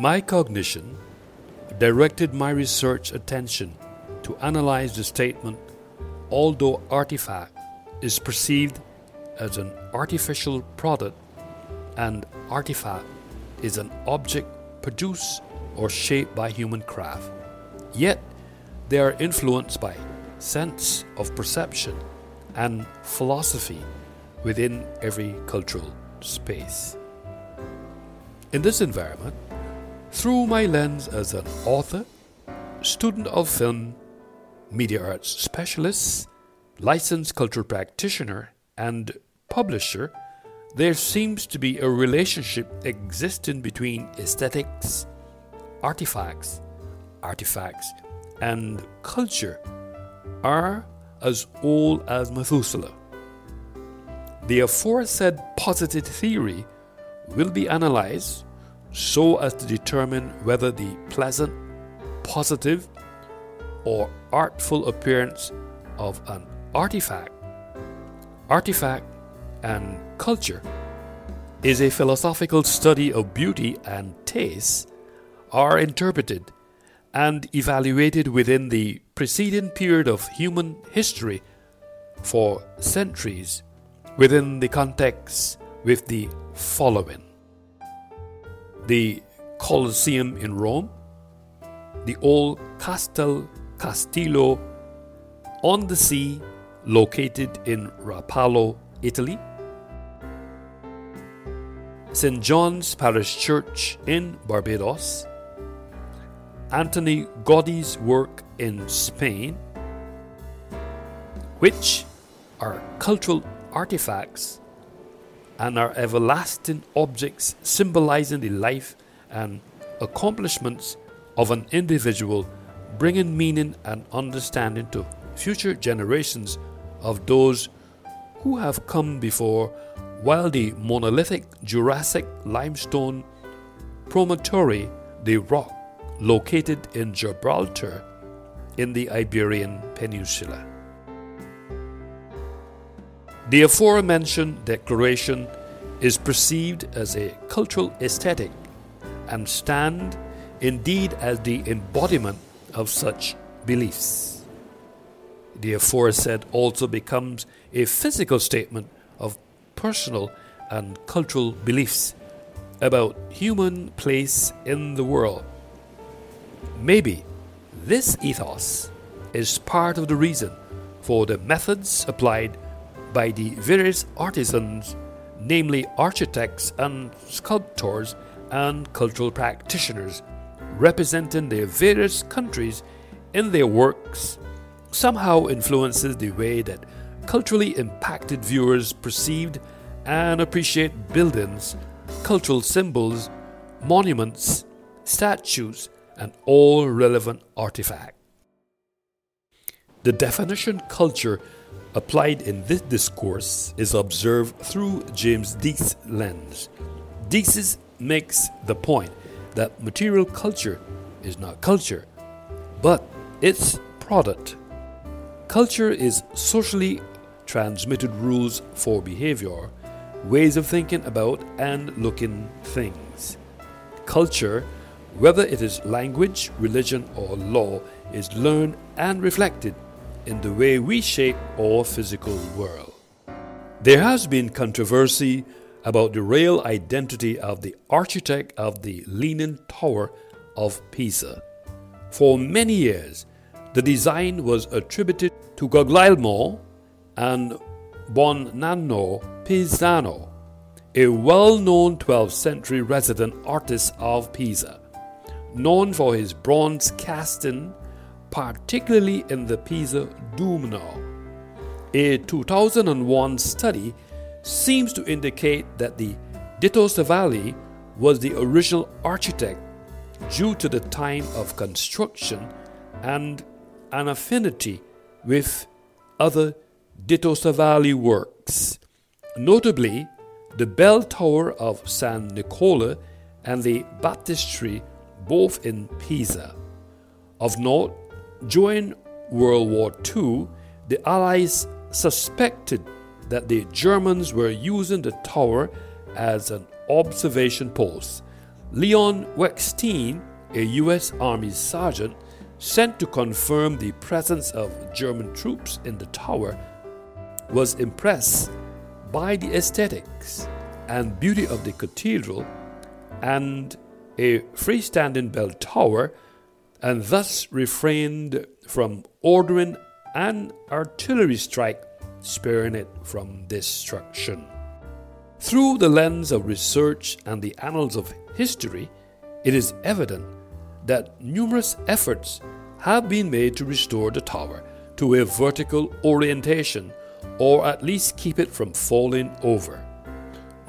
My cognition directed my research attention to analyze the statement, although artifact is perceived as an artificial product and artifact is an object produced or shaped by human craft, yet they are influenced by sense of perception and philosophy within every cultural space. In this environment, through my lens as an author, student of film, media arts specialist, licensed cultural practitioner, and publisher, there seems to be a relationship existing between aesthetics, artifacts, and culture are as old as Methuselah. The aforesaid posited theory will be analyzed so as to determine whether the pleasant, positive, or artful appearance of an artifact, and culture is a philosophical study of beauty and taste are interpreted and evaluated within the preceding period of human history for centuries within the context with the following: the Colosseum in Rome, the old Castillo on the sea located in Rapallo, Italy, St. John's Parish Church in Barbados, Antoni Gaudí's work in Spain, which are cultural artifacts and are everlasting objects symbolizing the life and accomplishments of an individual, bringing meaning and understanding to future generations of those who have come before, while the monolithic Jurassic limestone promontory, the rock, located in Gibraltar in the Iberian Peninsula. The aforementioned declaration is perceived as a cultural aesthetic and stand indeed as the embodiment of such beliefs. The aforesaid also becomes a physical statement of personal and cultural beliefs about human place in the world. Maybe this ethos is part of the reason for the methods applied by the various artisans, namely architects and sculptors and cultural practitioners, representing their various countries in their works, somehow influences the way that culturally impacted viewers perceived and appreciate buildings, cultural symbols, monuments, statues, and all relevant artifacts. The definition culture applied in this discourse is observed through James Dease's lens. Dease makes the point that material culture is not culture, but its product. Culture is socially transmitted rules for behavior, ways of thinking about and looking things. Culture, whether it is language, religion, or law, is learned and reflected in the way we shape our physical world. There has been controversy about the real identity of the architect of the Leaning Tower of Pisa. For many years, the design was attributed to Guglielmo and Bonanno Pisano, a well-known 12th century resident artist of Pisa, known for his bronze casting, particularly in the Pisa Duomo. A 2001 study seems to indicate that the Ditto Savalli was the original architect due to the time of construction and an affinity with other Ditto Savalli works, notably the bell tower of San Nicola and the baptistry, both in Pisa. Of note, during World War II, the Allies suspected that the Germans were using the tower as an observation post. Leon Wexteen, a U.S. Army sergeant sent to confirm the presence of German troops in the tower, was impressed by the aesthetics and beauty of the cathedral and a freestanding bell tower, and thus refrained from ordering an artillery strike, sparing it from destruction. Through the lens of research and the annals of history, it is evident that numerous efforts have been made to restore the tower to a vertical orientation, or at least keep it from falling over.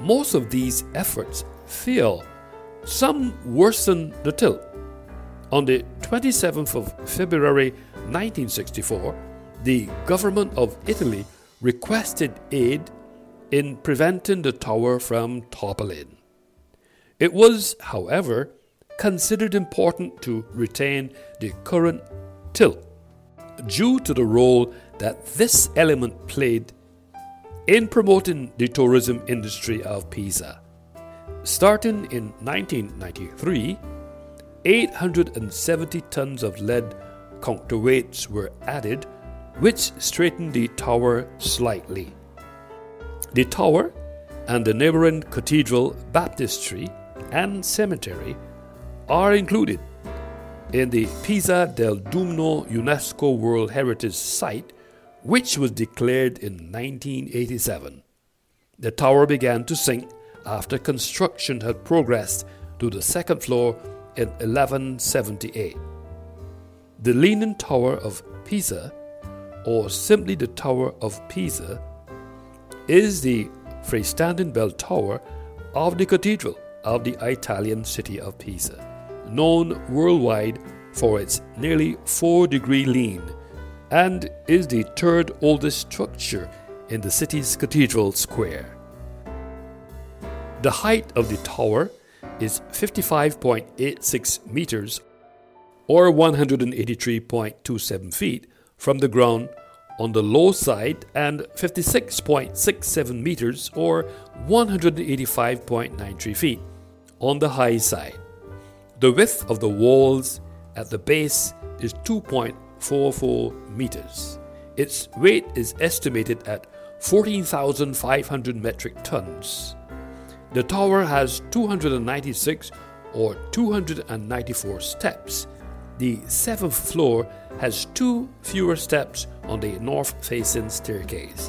Most of these efforts fail. Some worsen the tilt. On the 27th of February 1964, the government of Italy requested aid in preventing the tower from toppling. It was, however, considered important to retain the current tilt due to the role that this element played in promoting the tourism industry of Pisa. Starting in 1993, 870 tons of lead counterweights were added, which straightened the tower slightly. The tower and the neighboring cathedral, baptistry, and cemetery are included in the Pisa del Duomo UNESCO World Heritage Site, which was declared in 1987. The tower began to sink after construction had progressed to the second floor in 1178. The Leaning Tower of Pisa, or simply the Tower of Pisa, is the freestanding bell tower of the cathedral of the Italian city of Pisa, known worldwide for its nearly 4-degree lean, and is the third oldest structure in the city's cathedral square. The height of the tower is 55.86 meters, or 183.27 feet from the ground on the low side, and 56.67 meters, or 185.93 feet on the high side. The width of the walls at the base is 2.44 meters. Its weight is estimated at 14,500 metric tons. The tower has 296 or 294 steps. The 7th floor has 2 fewer steps on the north-facing staircase.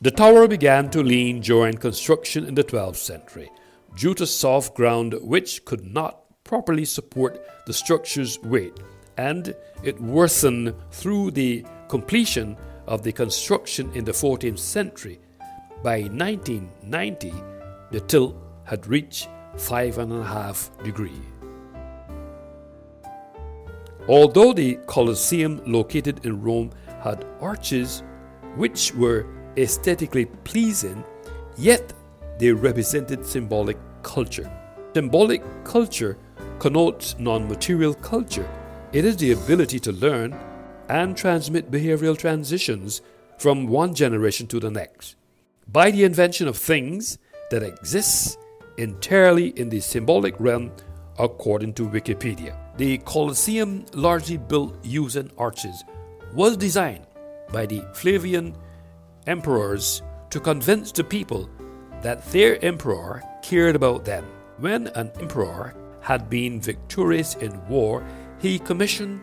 The tower began to lean during construction in the 12th century due to soft ground which could not properly support the structure's weight, and it worsened through the completion of the construction in the 14th century. By 1990, the tilt had reached 5.5 degrees. Although the Colosseum located in Rome had arches which were aesthetically pleasing, yet they represented symbolic culture. Symbolic culture connotes non-material culture. It is the ability to learn and transmit behavioral transitions from one generation to the next, by the invention of things that exist entirely in the symbolic realm, according to Wikipedia. The Colosseum, largely built using arches, was designed by the Flavian emperors to convince the people that their emperor cared about them. When an emperor had been victorious in war, he commissioned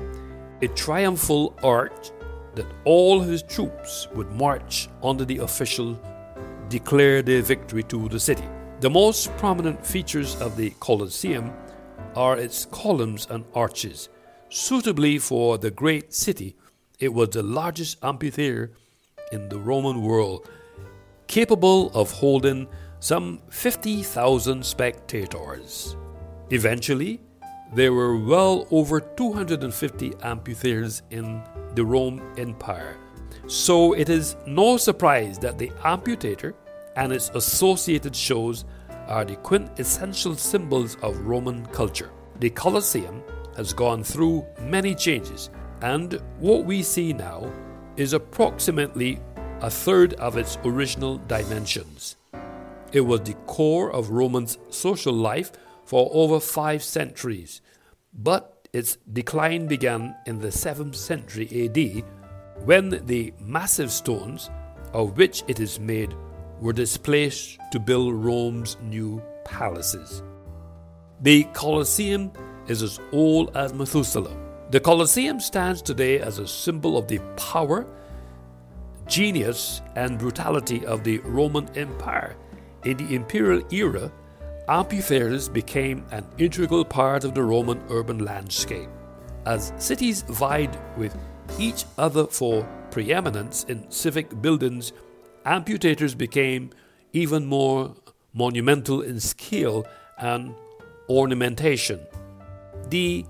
a triumphal arch that all his troops would march under the official declare their victory to the city. The most prominent features of the Colosseum are its columns and arches. Suitably for the great city, it was the largest amphitheater in the Roman world, capable of holding some 50,000 spectators. Eventually, there were well over 250 amphitheaters in the Roman Empire, so it is no surprise that the amphitheater and its associated shows are the quintessential symbols of Roman culture. The Colosseum has gone through many changes, and what we see now is approximately a third of its original dimensions. It was the core of Rome's social life for over 5 centuries, but its decline began in the 7th century AD when the massive stones of which it is made were displaced to build Rome's new palaces. The Colosseum is as old as Methuselah. The Colosseum stands today as a symbol of the power, genius, and brutality of the Roman Empire. In the imperial era, amphitheaters became an integral part of the Roman urban landscape. As cities vied with each other for preeminence in civic buildings, amphitheaters became even more monumental in scale and ornamentation. The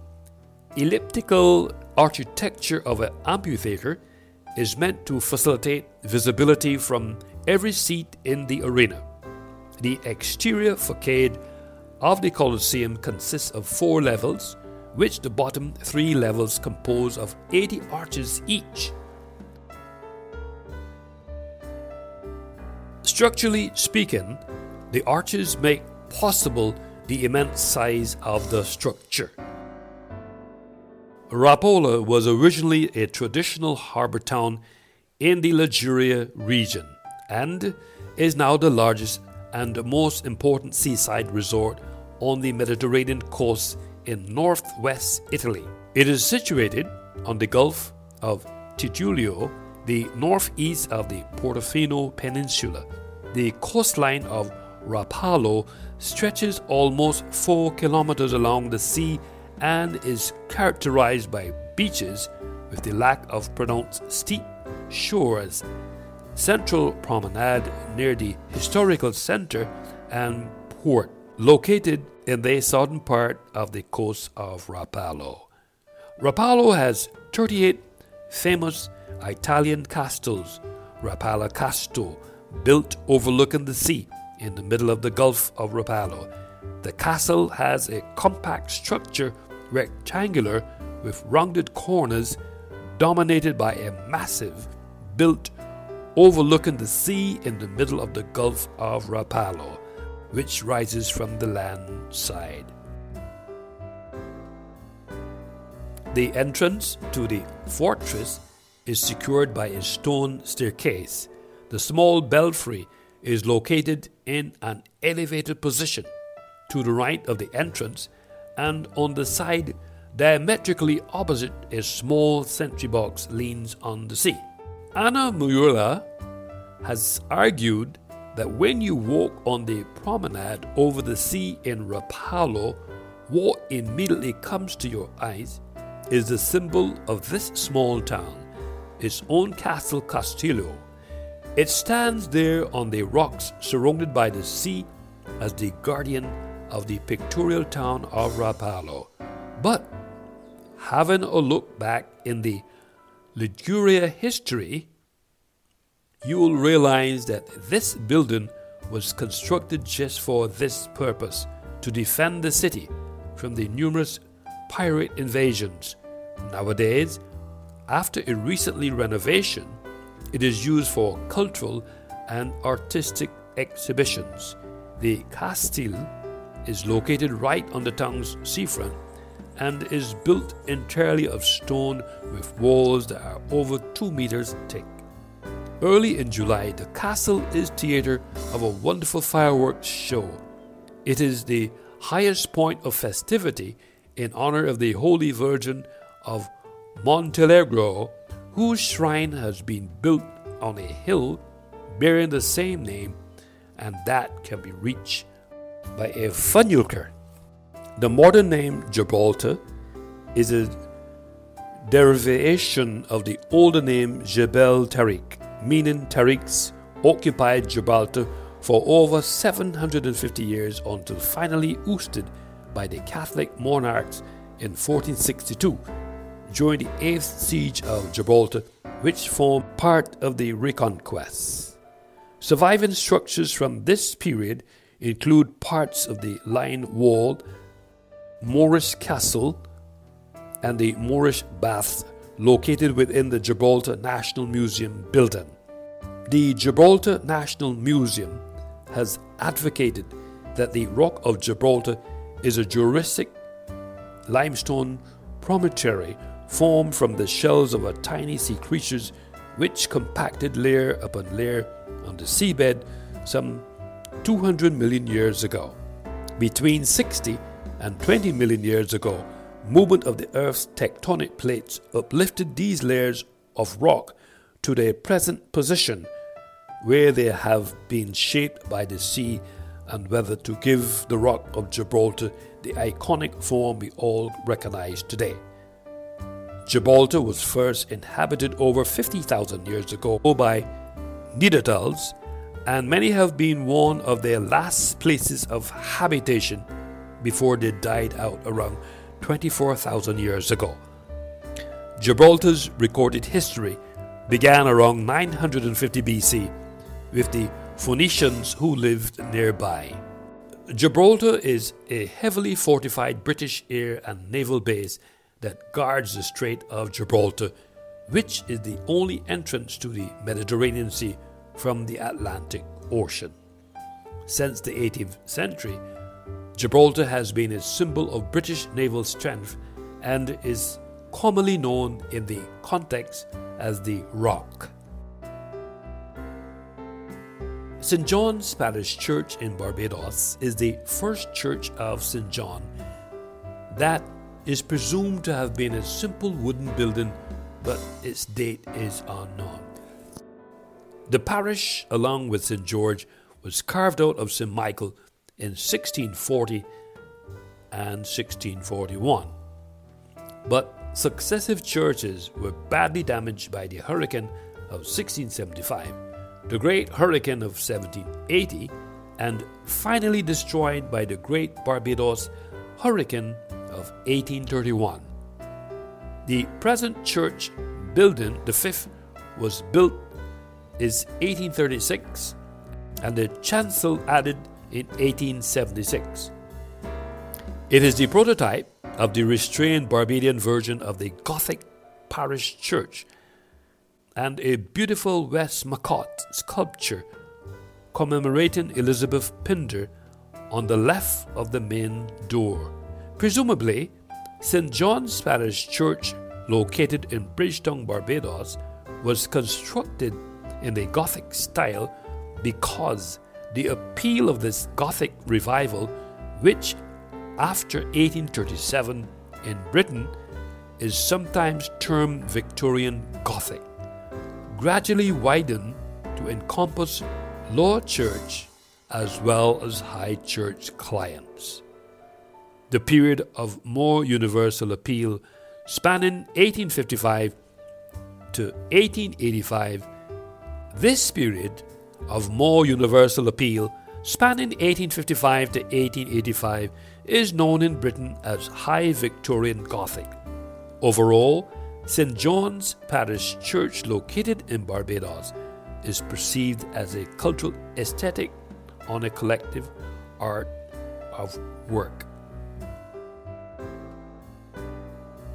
elliptical architecture of an amphitheater is meant to facilitate visibility from every seat in the arena. The exterior facade of the Colosseum consists of 4 levels, which the bottom 3 levels compose of 80 arches each. Structurally speaking, the arches make possible the immense size of the structure. Rapola was originally a traditional harbour town in the Liguria region and is now the largest and most important seaside resort on the Mediterranean coast in northwest Italy. It is situated on the Gulf of Titulio, the northeast of the Portofino Peninsula. The coastline of Rapallo stretches almost 4 kilometers along the sea and is characterized by beaches with the lack of pronounced steep shores, central promenade near the historical center and port, located in the southern part of the coast of Rapallo. Rapallo has 38 famous Italian castles, Rapallo Castle, built overlooking the sea in the middle of the Gulf of Rapallo. The castle has a compact structure, rectangular with rounded corners, dominated by a massive built overlooking the sea in the middle of the Gulf of Rapallo, which rises from the land side. The entrance to the fortress is secured by a stone staircase. The small belfry is located in an elevated position to the right of the entrance, and on the side diametrically opposite a small sentry box leans on the sea. Ana Muñula has argued that when you walk on the promenade over the sea in Rapallo, what immediately comes to your eyes is the symbol of this small town, its own castle Castillo. It stands there on the rocks surrounded by the sea as the guardian of the pictorial town of Rapallo. But having a look back in the Liguria history, you will realize that this building was constructed just for this purpose, to defend the city from the numerous pirate invasions. Nowadays, after a recently renovation, it is used for cultural and artistic exhibitions. The Castile is located right on the town's seafront and is built entirely of stone with walls that are over 2 meters thick. Early in July, the castle is theatre of a wonderful fireworks show. It is the highest point of festivity in honor of the Holy Virgin of Montelegro, whose shrine has been built on a hill bearing the same name, and that can be reached by a funnulker. The modern name Gibraltar is a derivation of the older name Jebel Tariq, meaning Tariqs occupied Gibraltar for over 750 years until finally ousted by the Catholic monarchs in 1462 during the 8th siege of Gibraltar, which formed part of the Reconquest. Surviving structures from this period include parts of the Lion Wall, Moorish Castle, and the Moorish Baths located within the Gibraltar National Museum building. The Gibraltar National Museum has advocated that the Rock of Gibraltar is a Jurassic limestone promontory formed from the shells of tiny sea creatures which compacted layer upon layer on the seabed some 200 million years ago. Between 60 and 20 million years ago, movement of the Earth's tectonic plates uplifted these layers of rock to their present position, where they have been shaped by the sea and weather to give the Rock of Gibraltar the iconic form we all recognize today. Gibraltar was first inhabited over 50,000 years ago by Neanderthals, and many have been one of their last places of habitation before they died out around 24,000 years ago. Gibraltar's recorded history began around 950 BC with the Phoenicians who lived nearby. Gibraltar is a heavily fortified British air and naval base that guards the Strait of Gibraltar, which is the only entrance to the Mediterranean Sea from the Atlantic Ocean. Since the 18th century, Gibraltar has been a symbol of British naval strength and is commonly known in the context as the Rock. St. John's Spanish Church in Barbados is the first church of St. John that is presumed to have been a simple wooden building, but its date is unknown. The parish, along with St. George, was carved out of St. Michael in 1640 and 1641. But successive churches were badly damaged by the hurricane of 1675, the Great Hurricane of 1780, and finally destroyed by the Great Barbados Hurricane of 1831. The present church building, the fifth, was built in 1836 and the chancel added in 1876. It is the prototype of the restrained Barbadian version of the Gothic parish church, and a beautiful Westmacott sculpture commemorating Elizabeth Pinder on the left of the main door. Presumably, St. John's Parish Church, located in Bridgetown, Barbados, was constructed in the Gothic style because the appeal of this Gothic revival, which after 1837 in Britain is sometimes termed Victorian Gothic, gradually widened to encompass lower church as well as high church clients. The period of more universal appeal, spanning 1855 to 1885, is known in Britain as High Victorian Gothic. Overall, St. John's Parish Church, located in Barbados, is perceived as a cultural aesthetic on a collective art of work.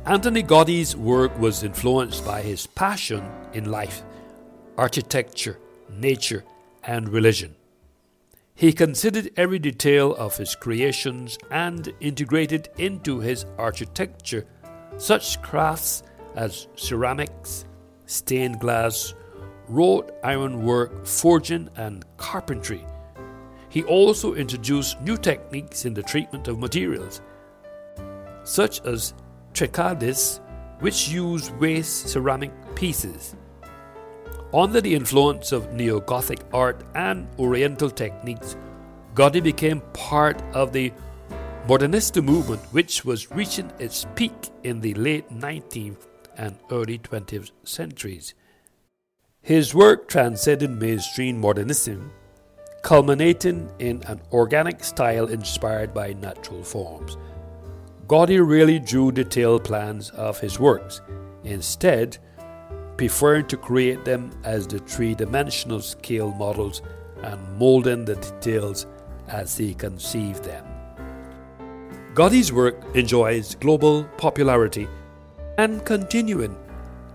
Antoni Gaudí's work was influenced by his passion in life, architecture, nature, and religion. He considered every detail of his creations and integrated into his architecture such crafts as ceramics, stained glass, wrought iron work, forging, and carpentry. He also introduced new techniques in the treatment of materials, such as Trencadís, which use waste ceramic pieces. Under the influence of neo-Gothic art and Oriental techniques, Gaudí became part of the Modernista movement, which was reaching its peak in the late 19th and early 20th centuries. His work transcended mainstream modernism, culminating in an organic style inspired by natural forms. Gaudí rarely drew detailed plans of his works, instead preferring to create them as the three-dimensional scale models and molding the details as he conceived them. Gaudí's work enjoys global popularity and continuing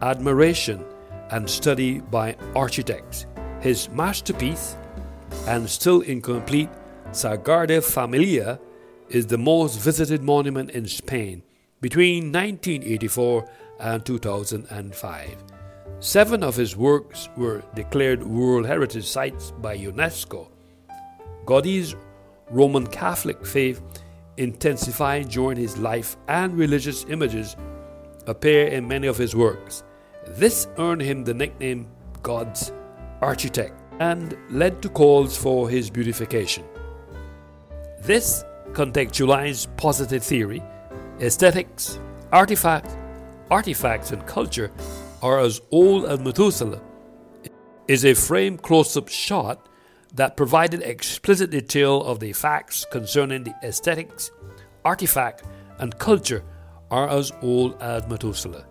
admiration and study by architects. His masterpiece and still incomplete Sagrada Familia is the most visited monument in Spain between 1984 and 2005. 7 of his works were declared World Heritage Sites by UNESCO. Gaudí's Roman Catholic faith intensified during his life, and religious images appear in many of his works. This earned him the nickname God's Architect and led to calls for his beautification. This contextualized positive theory, aesthetics, artifacts and culture are as old as Methuselah, is a frame close-up shot that provided explicit detail of the facts concerning the aesthetics, artifact, and culture are as old as Methuselah.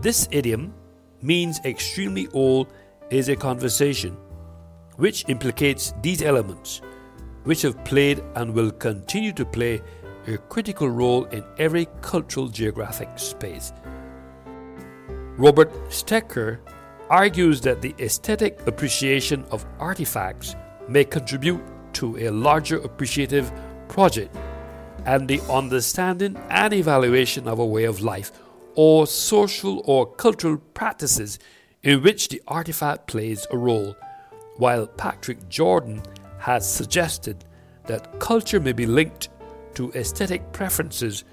This idiom means extremely old is a conversation which implicates these elements, which have played and will continue to play a critical role in every cultural geographic space. Robert Stecker argues that the aesthetic appreciation of artifacts may contribute to a larger appreciative project and the understanding and evaluation of a way of life or social or cultural practices in which the artifact plays a role, while Patrick Jordan has suggested that culture may be linked to aesthetic preferences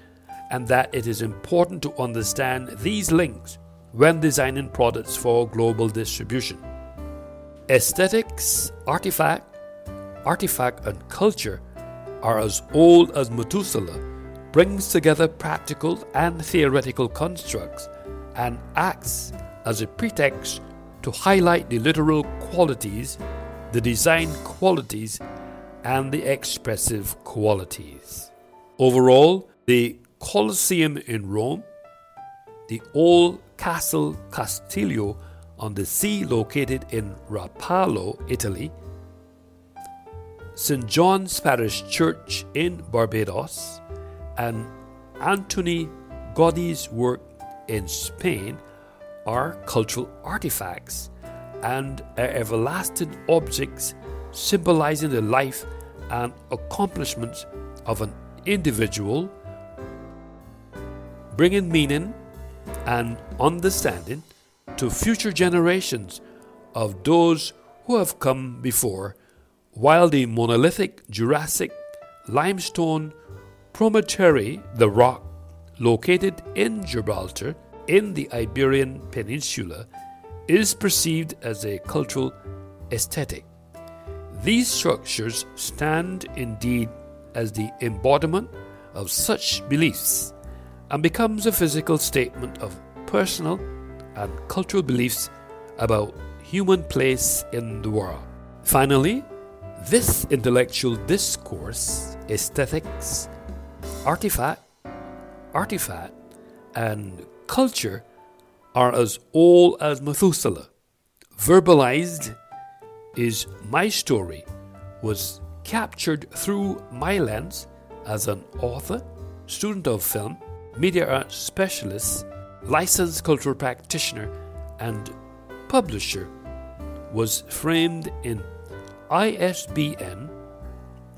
and that it is important to understand these links when designing products for global distribution. Aesthetics, artifact and culture are as old as Methuselah, brings together practical and theoretical constructs and acts as a pretext to highlight the literal qualities, the design qualities, and the expressive qualities. Overall, the Colosseum in Rome, the old Castle Castiglio on the sea located in Rapallo, Italy, St. John's Parish Church in Barbados, and Antoni Gaudí's work in Spain are cultural artifacts and are everlasting objects symbolizing the life and accomplishments of an individual, bringing meaning and understanding to future generations of those who have come before, while the monolithic Jurassic limestone promontory, the rock, located in Gibraltar in the Iberian Peninsula, is perceived as a cultural aesthetic. These structures stand indeed as the embodiment of such beliefs and becomes a physical statement of personal and cultural beliefs about human place in the world. Finally, this intellectual discourse, aesthetics, artifact, and culture are as old as Methuselah. Verbalized is my story, was captured through my lens as an author, student of film, media arts specialist, licensed cultural practitioner, and publisher, was framed in ISBN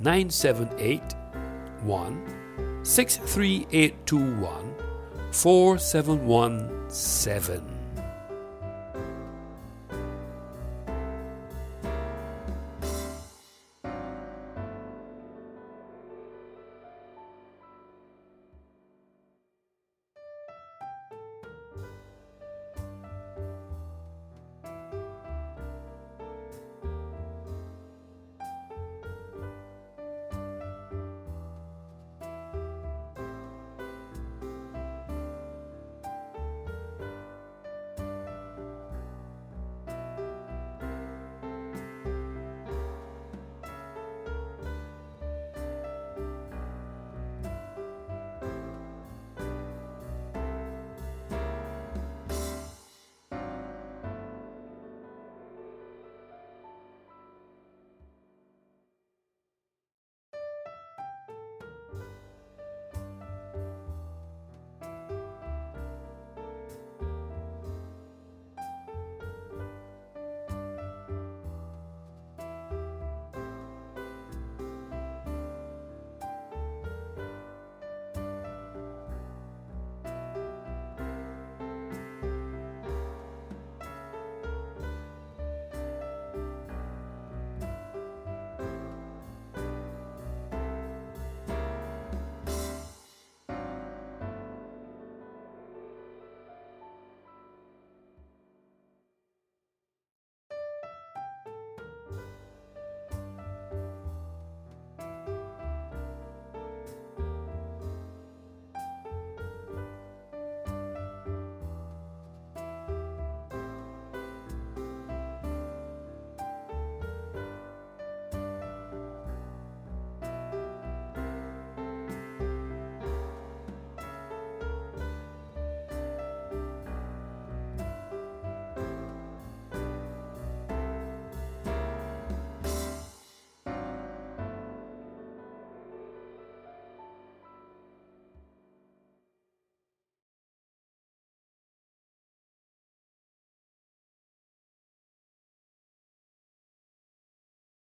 978-1-63821-47117.